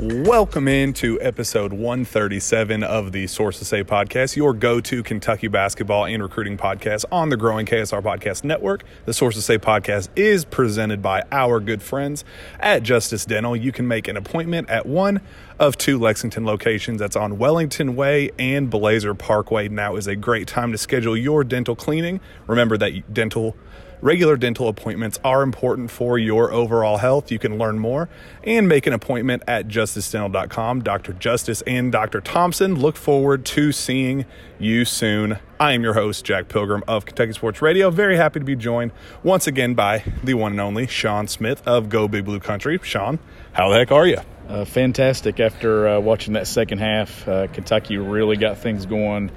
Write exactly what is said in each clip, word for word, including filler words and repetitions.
Welcome into episode one thirty-seven of the Sources Say podcast, your go-to Kentucky basketball and recruiting podcast on the growing K S R podcast network. The Sources Say podcast is presented by our good friends at Justice Dental. You can make an appointment at one of two Lexington locations. That's on Wellington Way and Blazer Parkway. Now is a great time to schedule your dental cleaning. Remember that dental Regular dental appointments are important for your overall health. You can learn more and make an appointment at justice dental dot com. Doctor Justice and Doctor Thompson look forward to seeing you soon. I am your host, Jack Pilgrim of Kentucky Sports Radio. Very happy to be joined once again by the one and only Sean Smith of Go Big Blue Country. Sean, how the heck are you? Uh, fantastic. After uh, watching that second half, uh, Kentucky really got things going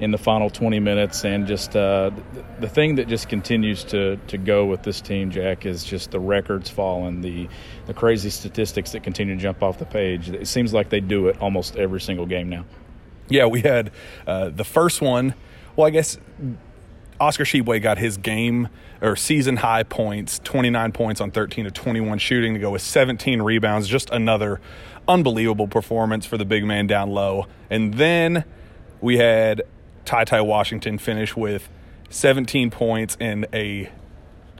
in the final twenty minutes, and just uh, the thing that just continues to to go with this team, Jack, is just the records falling, the the crazy statistics that continue to jump off the page. It seems like they do it almost every single game now. Yeah, we had uh, the first one. Well, I guess Oscar Tshiebwe got his game or season high points, twenty-nine points on thirteen of twenty-one shooting to go with seventeen rebounds. Just another unbelievable performance for the big man down low. And then we had TyTy Washington finished with seventeen points and a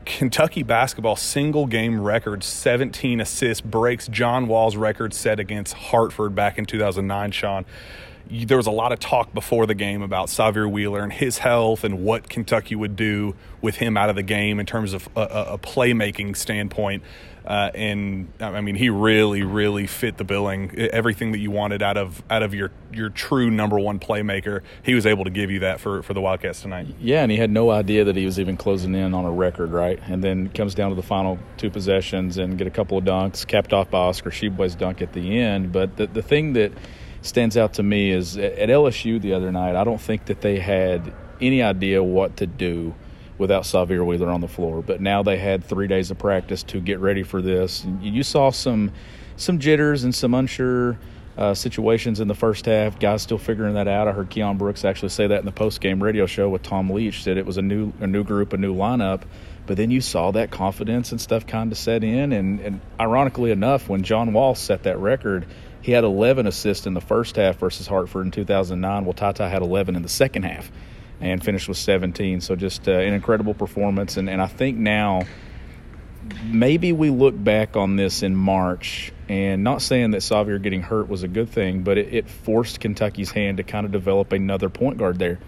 Kentucky basketball single-game record, seventeen assists, breaks John Wall's record set against Hartford back in two thousand nine, Sean. There was a lot of talk before the game about Sahvir Wheeler and his health and what Kentucky would do with him out of the game in terms of a, a playmaking standpoint. Uh, and, I mean, he really, really fit the billing. Everything that you wanted out of out of your, your true number one playmaker, he was able to give you that for, for the Wildcats tonight. Yeah, and he had no idea that he was even closing in on a record, right? And then comes down to the final two possessions and get a couple of dunks, capped off by Oscar Tshiebwe's dunk at the end. But the, the thing that stands out to me is at L S U the other night, I don't think that they had any idea what to do without Sahvir Wheeler on the floor. But now they had three days of practice to get ready for this. You saw some some jitters and some unsure uh, situations in the first half. Guys still figuring that out. I heard Keon Brooks actually say that in the post-game radio show with Tom Leach, that it was a new a new group, a new lineup. But then you saw that confidence and stuff kind of set in. And, and ironically enough, when John Wall set that record, he had eleven assists in the first half versus Hartford in two thousand nine. Well, TyTy had eleven in the second half and finished with seventeen. So just uh, an incredible performance. And, and I think now maybe we look back on this in March, and not saying that Xavier getting hurt was a good thing, but it, it forced Kentucky's hand to kind of develop another point guard there.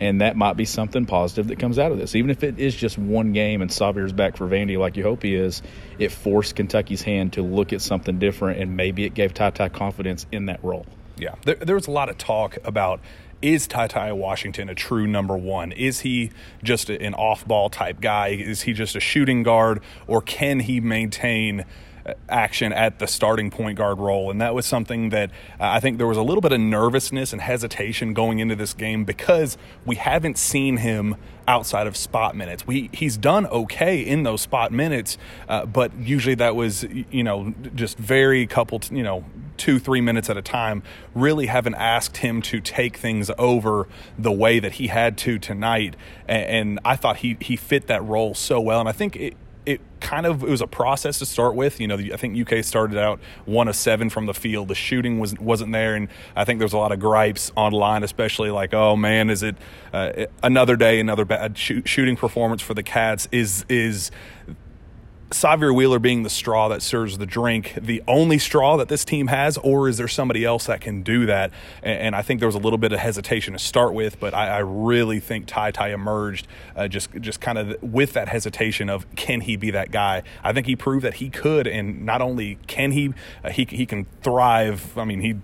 And that might be something positive that comes out of this. Even if it is just one game and Xavier's back for Vandy like you hope he is, it forced Kentucky's hand to look at something different, and maybe it gave TyTy confidence in that role. Yeah, there, there was a lot of talk about, is TyTy Washington a true number one? Is he just an off-ball type guy? Is he just a shooting guard? Or can he maintain action at the starting point guard role? And that was something that uh, I think there was a little bit of nervousness and hesitation going into this game, because we haven't seen him outside of spot minutes. We he's done okay in those spot minutes, uh, but usually that was, you know, just very coupled, you know, two, three minutes at a time. Really haven't asked him to take things over the way that he had to tonight. And, and I thought he, he fit that role so well. And I think it, It kind of it was a process to start with. You know, I think U K started out one of seven from the field. The shooting was, wasn't there, and I think there's a lot of gripes online, especially like, oh, man, is it uh, another day, another bad shoot, shooting performance for the Cats? Is is Sahvir Wheeler being the straw that serves the drink, the only straw that this team has, or is there somebody else that can do that? And, and I think there was a little bit of hesitation to start with, but I, I really think TyTy emerged uh, just just kind of with that hesitation of, can he be that guy? I think he proved that he could, and not only can he, uh, he, he can thrive. I mean, he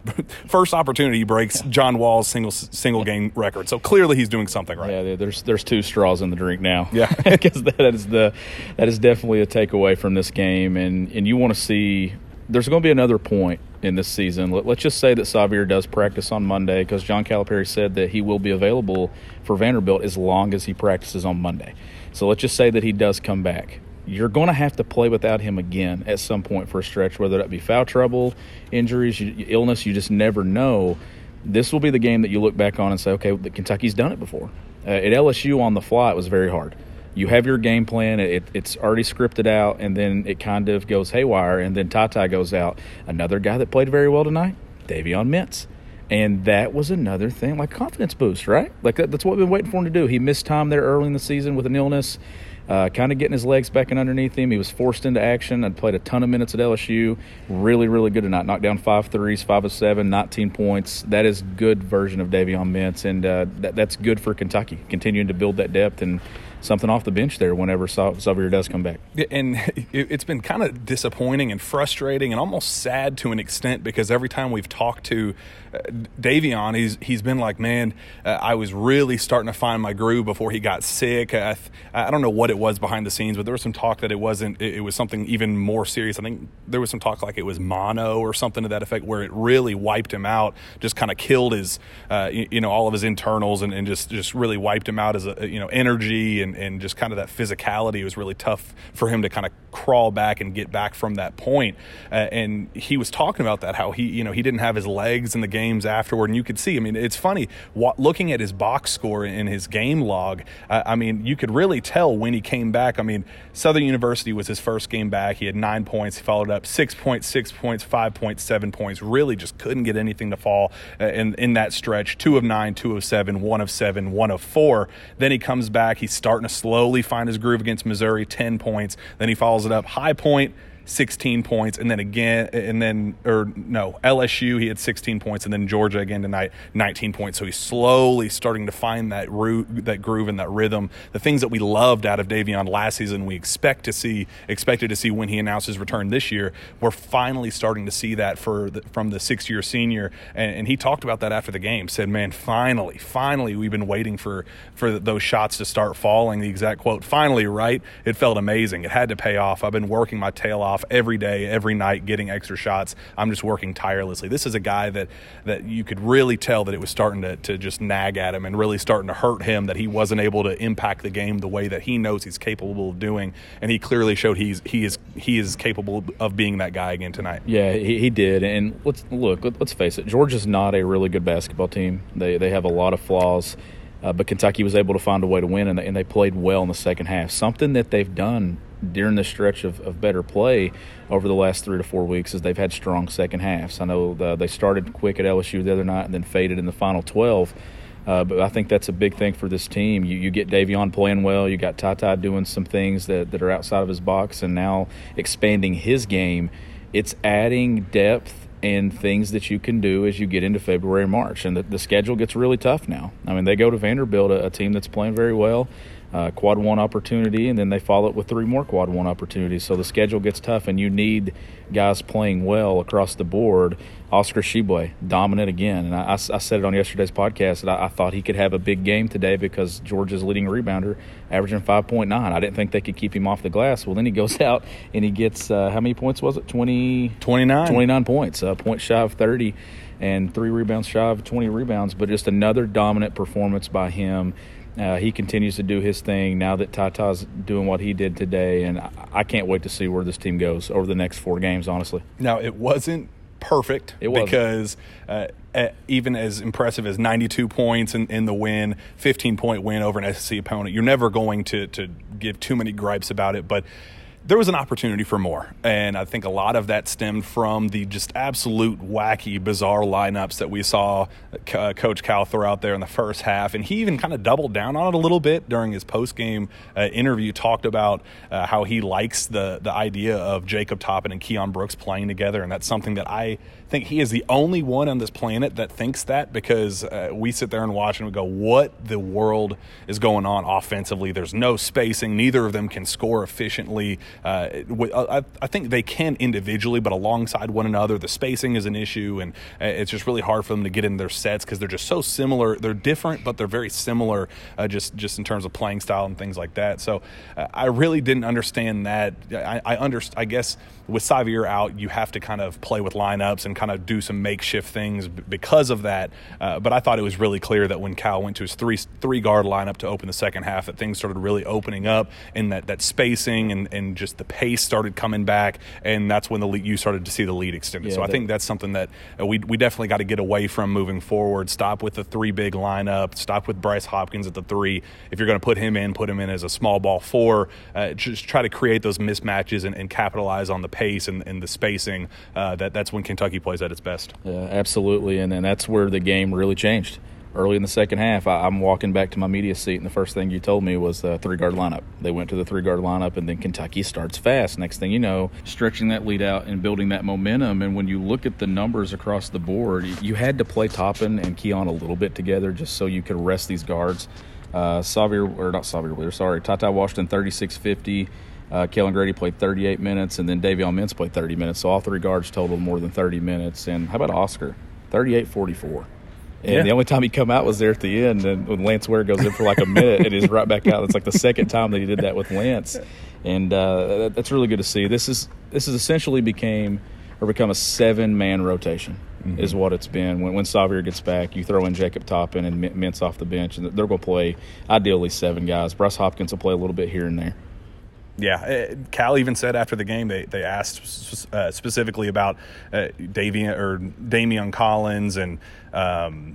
first opportunity breaks John Wall's single single game record, so clearly he's doing something right. Yeah, there's there's two straws in the drink now. Yeah, because that is the that is definitely a takeaway away from this game, and and you want to see there's going to be another point in this season. Let, let's just say that Xavier does practice on Monday, because John Calipari said that he will be available for Vanderbilt as long as he practices on Monday. So let's just say that he does come back. You're going to have to play without him again at some point for a stretch, whether that be foul trouble, injuries, you, illness, you just never know. This will be the game that you look back on and say, okay, Kentucky's done it before. Uh, at L S U on the fly, it was very hard. You have your game plan, it, it's already scripted out, and then it kind of goes haywire, and then TyTy goes out. Another guy that played very well tonight, Davion Mintz. And that was another thing, like confidence boost, right? Like that, that's what we've been waiting for him to do. He missed time there early in the season with an illness, uh, kind of getting his legs back in underneath him. He was forced into action and played a ton of minutes at L S U. Really, really good tonight. Knocked down five threes, five of seven, nineteen points. That is good version of Davion Mintz, and uh, that, that's good for Kentucky, continuing to build that depth and something off the bench there whenever Xavier does come back. And it's been kind of disappointing and frustrating and almost sad to an extent, because every time we've talked to Davion, he's he's been like, man, uh, I was really starting to find my groove before he got sick. I, I don't know what it was behind the scenes, but there was some talk that it wasn't, it, it was something even more serious. I think there was some talk like it was mono or something to that effect, where it really wiped him out, just kind of killed his, uh, you, you know, all of his internals, and, and just, just really wiped him out as a, you know, energy and And, and just kind of that physicality. Was really tough for him to kind of crawl back and get back from that point. Uh, and he was talking about that, how he, you know, he didn't have his legs in the games afterward. And you could see, I mean, it's funny, what, looking at his box score and his game log, uh, I mean, you could really tell when he came back. I mean, Southern University was his first game back. He had nine points. He followed up six point six points, five point seven points, really just couldn't get anything to fall uh, in, in that stretch. Two of nine, two of seven, one of seven, one of four. Then he comes back. He starts to slowly find his groove against Missouri, ten points. Then he follows it up, high point, sixteen points, and then again, and then, or no, L S U, he had sixteen points, and then Georgia again tonight, nineteen points. So he's slowly starting to find that root, that groove, and that rhythm, the things that we loved out of Davion last season, we expect to see, expected to see when he announced his return this year. We're finally starting to see that for the, from the six-year senior, and, and he talked about that after the game. Said, "Man, finally, finally, we've been waiting for for those shots to start falling." The exact quote, "Finally, right? It felt amazing. It had to pay off. I've been working my tail off every day, every night, getting extra shots. I'm just working tirelessly." This is a guy that that you could really tell that it was starting to, to just nag at him and really starting to hurt him, that he wasn't able to impact the game the way that he knows he's capable of doing. And he clearly showed he's he is he is capable of being that guy again tonight. Yeah, he, he did. And let's look, let, let's face it, Georgia's not a really good basketball team. They they have a lot of flaws. Uh, but Kentucky was able to find a way to win, and they, and they played well in the second half, something that they've done during the stretch of, of better play over the last three to four weeks is they've had strong second halves. I know the, they started quick at L S U the other night and then faded in the final twelve, uh, but I think that's a big thing for this team. You, you get Davion playing well, you got TyTy doing some things that, that are outside of his box, and now expanding his game. It's adding depth and things that you can do as you get into February and March. And the, the schedule gets really tough now. I mean, they go to Vanderbilt, a, a team that's playing very well, uh, quad one opportunity, and then they follow it with three more quad one opportunities. So the schedule gets tough, and you need guys playing well across the board. Oscar Tshiebwe, dominant again. And I, I, I said it on yesterday's podcast that I, I thought he could have a big game today because Georgia's leading rebounder, averaging five point nine. I didn't think they could keep him off the glass. Well, then he goes out and he gets, uh, how many points was it? twenty, twenty-nine. twenty-nine points, a point shy of thirty, and three rebounds shy of twenty rebounds. But just another dominant performance by him. Uh, he continues to do his thing now that TyTy's doing what he did today. And I, I can't wait to see where this team goes over the next four games, honestly. Now, it wasn't perfect, it wasn't. because uh, at, even as impressive as ninety-two points in, in the win, fifteen-point win over an S E C opponent, you're never going to, to give too many gripes about it. But there was an opportunity for more. And I think a lot of that stemmed from the just absolute wacky, bizarre lineups that we saw uh, Coach Cal throw out there in the first half. And he even kind of doubled down on it a little bit during his post-game uh, interview, talked about uh, how he likes the, the idea of Jacob Toppin and Keon Brooks playing together. And that's something that I think he is the only one on this planet that thinks that, because uh, we sit there and watch and we go, what the world is going on offensively? There's no spacing. Neither of them can score efficiently. Uh, I, I think they can individually, but alongside one another, the spacing is an issue, and it's just really hard for them to get in their sets because they're just so similar. They're different, but they're very similar uh, just, just in terms of playing style and things like that. So uh, I really didn't understand that. I, I, under, I guess with Sahvir out, you have to kind of play with lineups and kind of do some makeshift things because of that. Uh, but I thought it was really clear that when Cal went to his three, three guard lineup to open the second half, that things started really opening up, and that, that spacing and, and just the pace started coming back, and that's when the lead, you started to see the lead extended. Yeah, so I that, think that's something that we we definitely got to get away from moving forward. Stop with the three big lineup. Stop with Bryce Hopkins at the three. If you're going to put him in, put him in as a small ball four. Uh, just try to create those mismatches and, and capitalize on the pace and, and the spacing. Uh, that that's when Kentucky plays at its best. Yeah, absolutely, and and that's where the game really changed. Early in the second half, I, I'm walking back to my media seat, and the first thing you told me was the three-guard lineup. They went to the three-guard lineup, and then Kentucky starts fast. Next thing you know, stretching that lead out and building that momentum. And when you look at the numbers across the board, you had to play Toppin and Keon a little bit together just so you could rest these guards. Uh, Sahvir, or not Sahvir Wheeler, sorry, TyTy Washington, thirty-six fifty. Uh, Kellen Grady played thirty-eight minutes, and then Davion Mintz played thirty minutes. So all three guards totaled more than thirty minutes. And how about Oscar? thirty-eight forty-four. And yeah. The only time he come out was there at the end, and when Lance Ware goes in for like a minute, and he's right back out. It's like the second time that he did that with Lance, and uh, that's really good to see. This is this is essentially became or become a seven man rotation, mm-hmm. is what it's been. When when Sahvir gets back, you throw in Jacob Toppin and Mintz off the bench, and they're going to play ideally seven guys. Bryce Hopkins will play a little bit here and there. Yeah, Cal even said after the game they they asked uh, specifically about uh, Davion or Daimion Collins and um,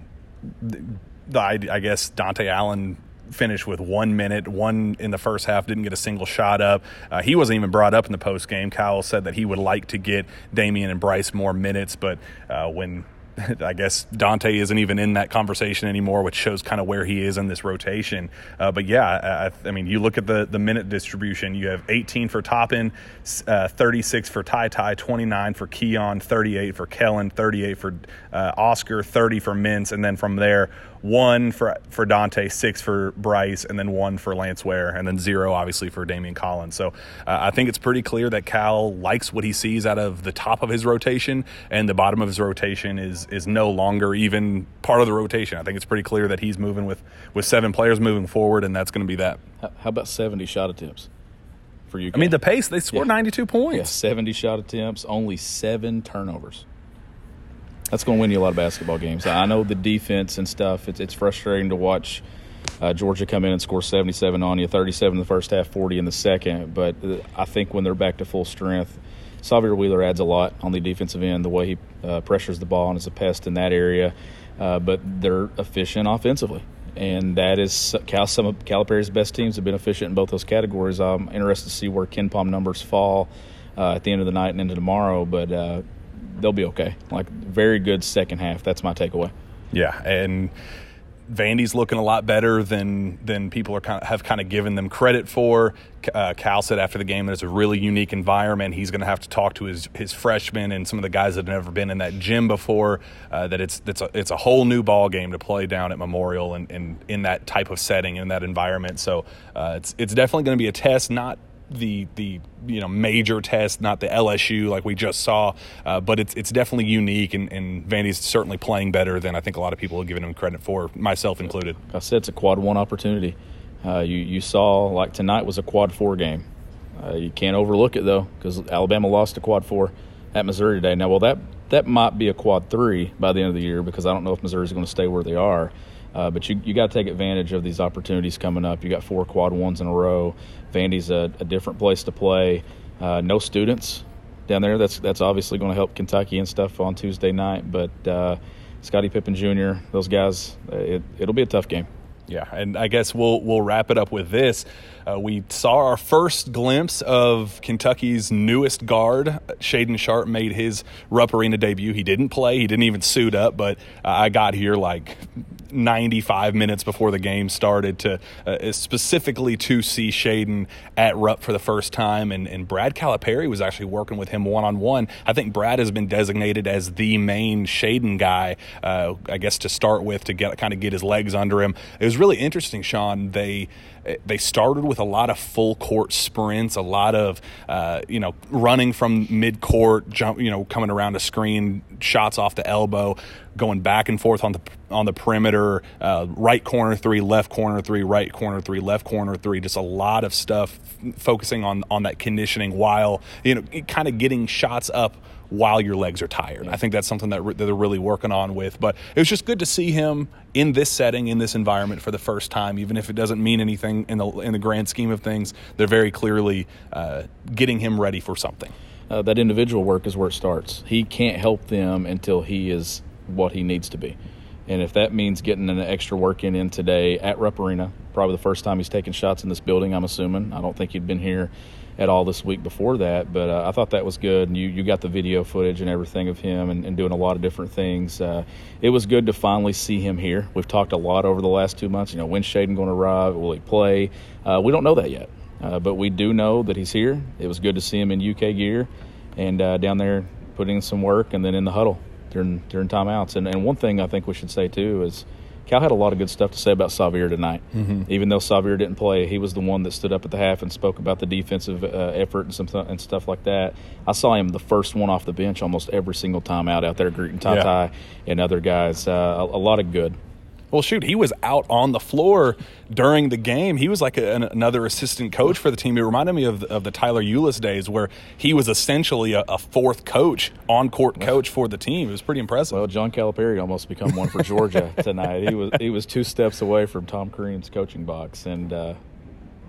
the I guess Dontaie Allen finished with one minute, one in the first half, didn't get a single shot up. Uh, he wasn't even brought up in the post game. Cal said that he would like to get Daimion and Bryce more minutes, but uh, when. I guess Dontaie isn't even in that conversation anymore, which shows kind of where he is in this rotation. Uh, but, yeah, I, I mean, you look at the, the minute distribution. You have eighteen for Toppin, uh, thirty-six for TyTy, twenty-nine for Keon, thirty-eight for Kellen, thirty-eight for uh, Oscar, thirty for Mintz, and then from there, one for for Dontaie, six for Bryce, and then one for Lance Ware, and then zero, obviously, for Daimion Collins. So uh, I think it's pretty clear that Cal likes what he sees out of the top of his rotation, and the bottom of his rotation is is no longer even part of the rotation. I think it's pretty clear that he's moving with, with seven players moving forward, and that's going to be that. How about seventy shot attempts for you guys? I mean, the pace, they scored yeah. ninety-two points. Yeah, seventy shot attempts, only seven turnovers. That's going to win you a lot of basketball games. I know the defense and stuff, it's, it's frustrating to watch uh, Georgia come in and score seventy-seven on you, thirty-seven in the first half, forty in the second. But I think when they're back to full strength, Sahvir Wheeler adds a lot on the defensive end, the way he uh, pressures the ball and is a pest in that area. Uh, but they're efficient offensively. And that is Cal, some of Calipari's best teams have been efficient in both those categories. I'm interested to see where Ken Palm numbers fall uh, at the end of the night and into tomorrow. But uh, – they'll be okay. Like, very good second half. That's my takeaway. Yeah, and Vandy's looking a lot better than than people are kind of, have kind of given them credit for. Uh, Cal said after the game that it's a really unique environment. He's going to have to talk to his, his freshmen and some of the guys that have never been in that gym before. Uh, that it's it's a, it's a whole new ball game to play down at Memorial and, and in that type of setting, in that environment. So uh, it's it's definitely going to be a test. Not the the you know major test, not the L S U like we just saw, uh, but it's it's definitely unique, and, and Vandy's certainly playing better than I think a lot of people have given him credit for, myself included. I said it's a quad one opportunity. Uh, you you saw, like, tonight was a quad four game. Uh, you can't overlook it though, because Alabama lost a quad four at Missouri today. Now, well, that that might be a quad three by the end of the year, because I don't know if Missouri's going to stay where they are. Uh, but you you got to take advantage of these opportunities coming up. You got four quad ones in a row. Vandy's a, a different place to play. Uh, no students down there. That's that's obviously going to help Kentucky and stuff on Tuesday night. But uh, Scottie Pippen Junior, those guys, it, it'll be a tough game. Yeah, and I guess we'll we'll wrap it up with this. Uh, we saw our first glimpse of Kentucky's newest guard. Shaedon Sharpe made his Rupp Arena debut. He didn't play. He didn't even suit up, but uh, I got here like ninety-five minutes before the game started to uh, specifically to see Shaedon at Rupp for the first time, and, and Brad Calipari was actually working with him one-on-one. I think Brad has been designated as the main Shaedon guy, uh, I guess, to start with, to get kind of get his legs under him. It was really interesting, Sean. They they started with a lot of full court sprints, a lot of uh, you know running from mid court, jump, you know, coming around a screen, shots off the elbow, going back and forth on the on the perimeter, uh, right corner three, left corner three, right corner three, left corner three, just a lot of stuff f- focusing on on that conditioning while you know kind of getting shots up while your legs are tired. I think that's something that, re- that they're really working on with. But it was just good to see him in this setting, in this environment for the first time, even if it doesn't mean anything in the in the grand scheme of things. They're very clearly uh, getting him ready for something. Uh, that individual work is where it starts. He can't help them until he is what he needs to be. And if that means getting an extra work in, in today at Rupp Arena, probably the first time he's taken shots in this building, I'm assuming. I don't think he'd been here at all this week before that, but uh, I thought that was good. And you, you got the video footage and everything of him and, and doing a lot of different things. Uh, it was good to finally see him here. We've talked a lot over the last two months. You know, when's Shaedon going to arrive? Will he play? Uh, we don't know that yet, uh, but we do know that he's here. It was good to see him in U K gear and uh, down there putting in some work and then in the huddle during during timeouts. And, and one thing I think we should say, too, is Cal had a lot of good stuff to say about Sahvir tonight. Mm-hmm. Even though Sahvir didn't play, he was the one that stood up at the half and spoke about the defensive uh, effort and some th- and stuff like that. I saw him the first one off the bench almost every single time out out there greeting TyTy yeah. and other guys. Uh, a, a lot of good. Well, shoot, he was out on the floor during the game. He was like a, an, another assistant coach for the team. It reminded me of, of the Tyler Ulis days where he was essentially a, a fourth coach, on-court coach for the team. It was pretty impressive. Well, John Calipari almost become one for Georgia tonight. He was he was two steps away from Tom Crean's coaching box, and uh,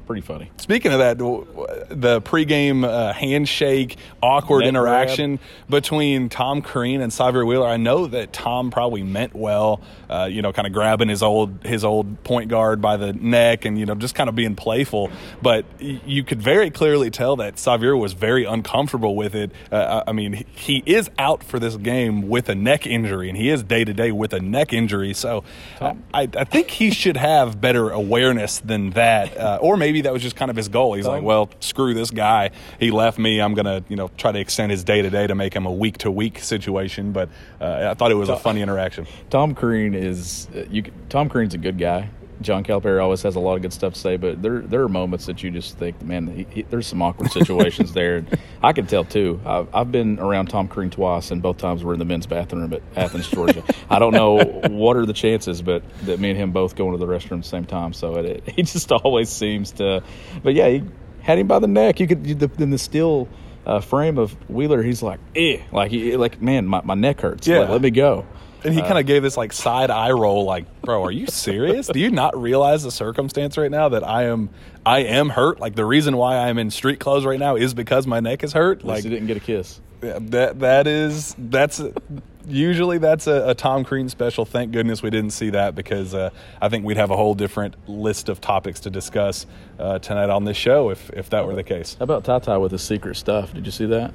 pretty funny. Speaking of that, the pregame uh, handshake, awkward Net interaction grab. Between Tom Crean and Sahvir Wheeler. I know that Tom probably meant well, uh, you know, kind of grabbing his old his old point guard by the neck and, you know, just kind of being playful. But you could very clearly tell that Sahvir was very uncomfortable with it. Uh, I mean, he is out for this game with a neck injury, and he is day-to-day with a neck injury. So I, I think he should have better awareness than that, uh, or maybe Maybe that was just kind of his goal. He's like, well, screw this guy. He left me. I'm going to, you know, try to extend his day-to-day to make him a week-to-week situation. But uh, I thought it was Tom, a funny interaction. Tom Crean is – you. Tom Crean's a good guy. John Calipari always has a lot of good stuff to say, but there there are moments that you just think, man, he, he, there's some awkward situations there. I can tell, too. I've, I've been around Tom Crean twice, and both times we're in the men's bathroom at Athens, Georgia. I don't know what are the chances, but that me and him both going to the restroom at the same time. So it, it, he just always seems to – but, yeah, he had him by the neck. You could – in the still uh, frame of Wheeler, he's like, eh. Like, he, like man, my, my neck hurts. Yeah. Let, let me go. And he kind of gave this, like, side eye roll, like, bro, are you serious? Do you not realize the circumstance right now that I am I am hurt? Like, the reason why I am in street clothes right now is because my neck is hurt? Like, you didn't get a kiss. That That is – that's – usually that's a, a Tom Crean special. Thank goodness we didn't see that because uh, I think we'd have a whole different list of topics to discuss uh, tonight on this show if, if that were the case. How about TyTy with his secret stuff? Did you see that?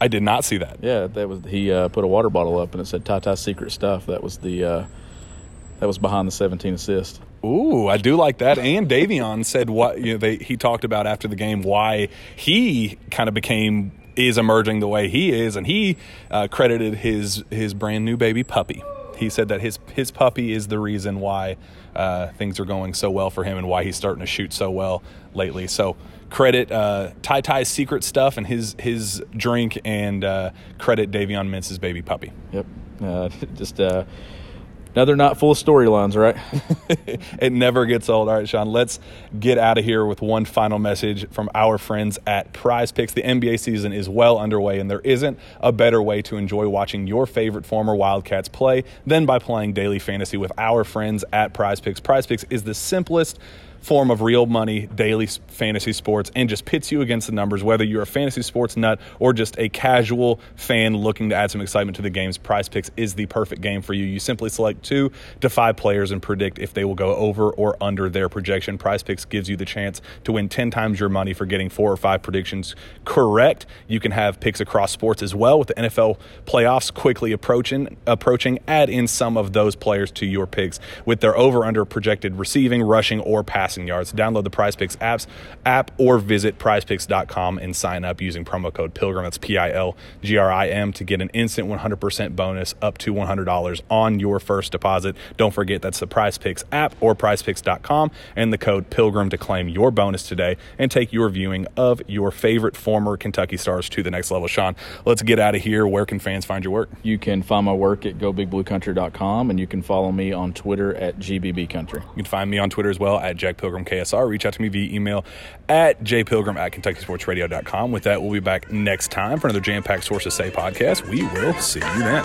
I did not see that. Yeah, that was he uh, put a water bottle up and it said TyTy secret stuff. That was the uh, that was behind the seventeen assist. Ooh, I do like that. And Davion said what you know, they he talked about after the game why he kind of became is emerging the way he is, and he uh, credited his his brand new baby puppy. He said that his his puppy is the reason why uh, things are going so well for him and why he's starting to shoot so well lately. So credit uh, TyTy's secret stuff and his his drink, and uh, credit Davion Mintz's baby puppy. Yep, uh, just uh, another not full of storylines, right? It never gets old. All right, Sean, let's get out of here with one final message from our friends at Prize Picks. The N B A season is well underway, and there isn't a better way to enjoy watching your favorite former Wildcats play than by playing daily fantasy with our friends at Prize Picks. Prize Picks is the simplest form of real money daily fantasy sports and just pits you against the numbers, whether you're a fantasy sports nut or just a casual fan looking to add some excitement to the games. Prize Picks is the perfect game for you. You simply select two to five players and predict if they will go over or under their projection. Prize Picks gives you the chance to win ten times your money for getting four or five predictions correct. You can have picks across sports as well, with the N F L playoffs quickly approaching. approaching add in some of those players to your picks with their over-under projected receiving, rushing, or passing yards. Download the Prize Picks apps, app or visit prize picks dot com and sign up using promo code Pilgrim, that's P I L G R I M, to get an instant one hundred percent bonus up to one hundred dollars on your first deposit. Don't forget, that's the Prize Picks app or prize picks dot com and the code Pilgrim to claim your bonus today and take your viewing of your favorite former Kentucky Stars to the next level. Sean, let's get out of here. Where can fans find your work? You can find my work at go big blue country dot com, and you can follow me on Twitter at G B B Country. You can find me on Twitter as well at Jack Pilgrim K S R. Reach out to me via email at j pilgrim at kentucky sports radio dot com. With that, we'll be back next time for another jam-packed Sources Say podcast. We will see you then.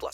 plus.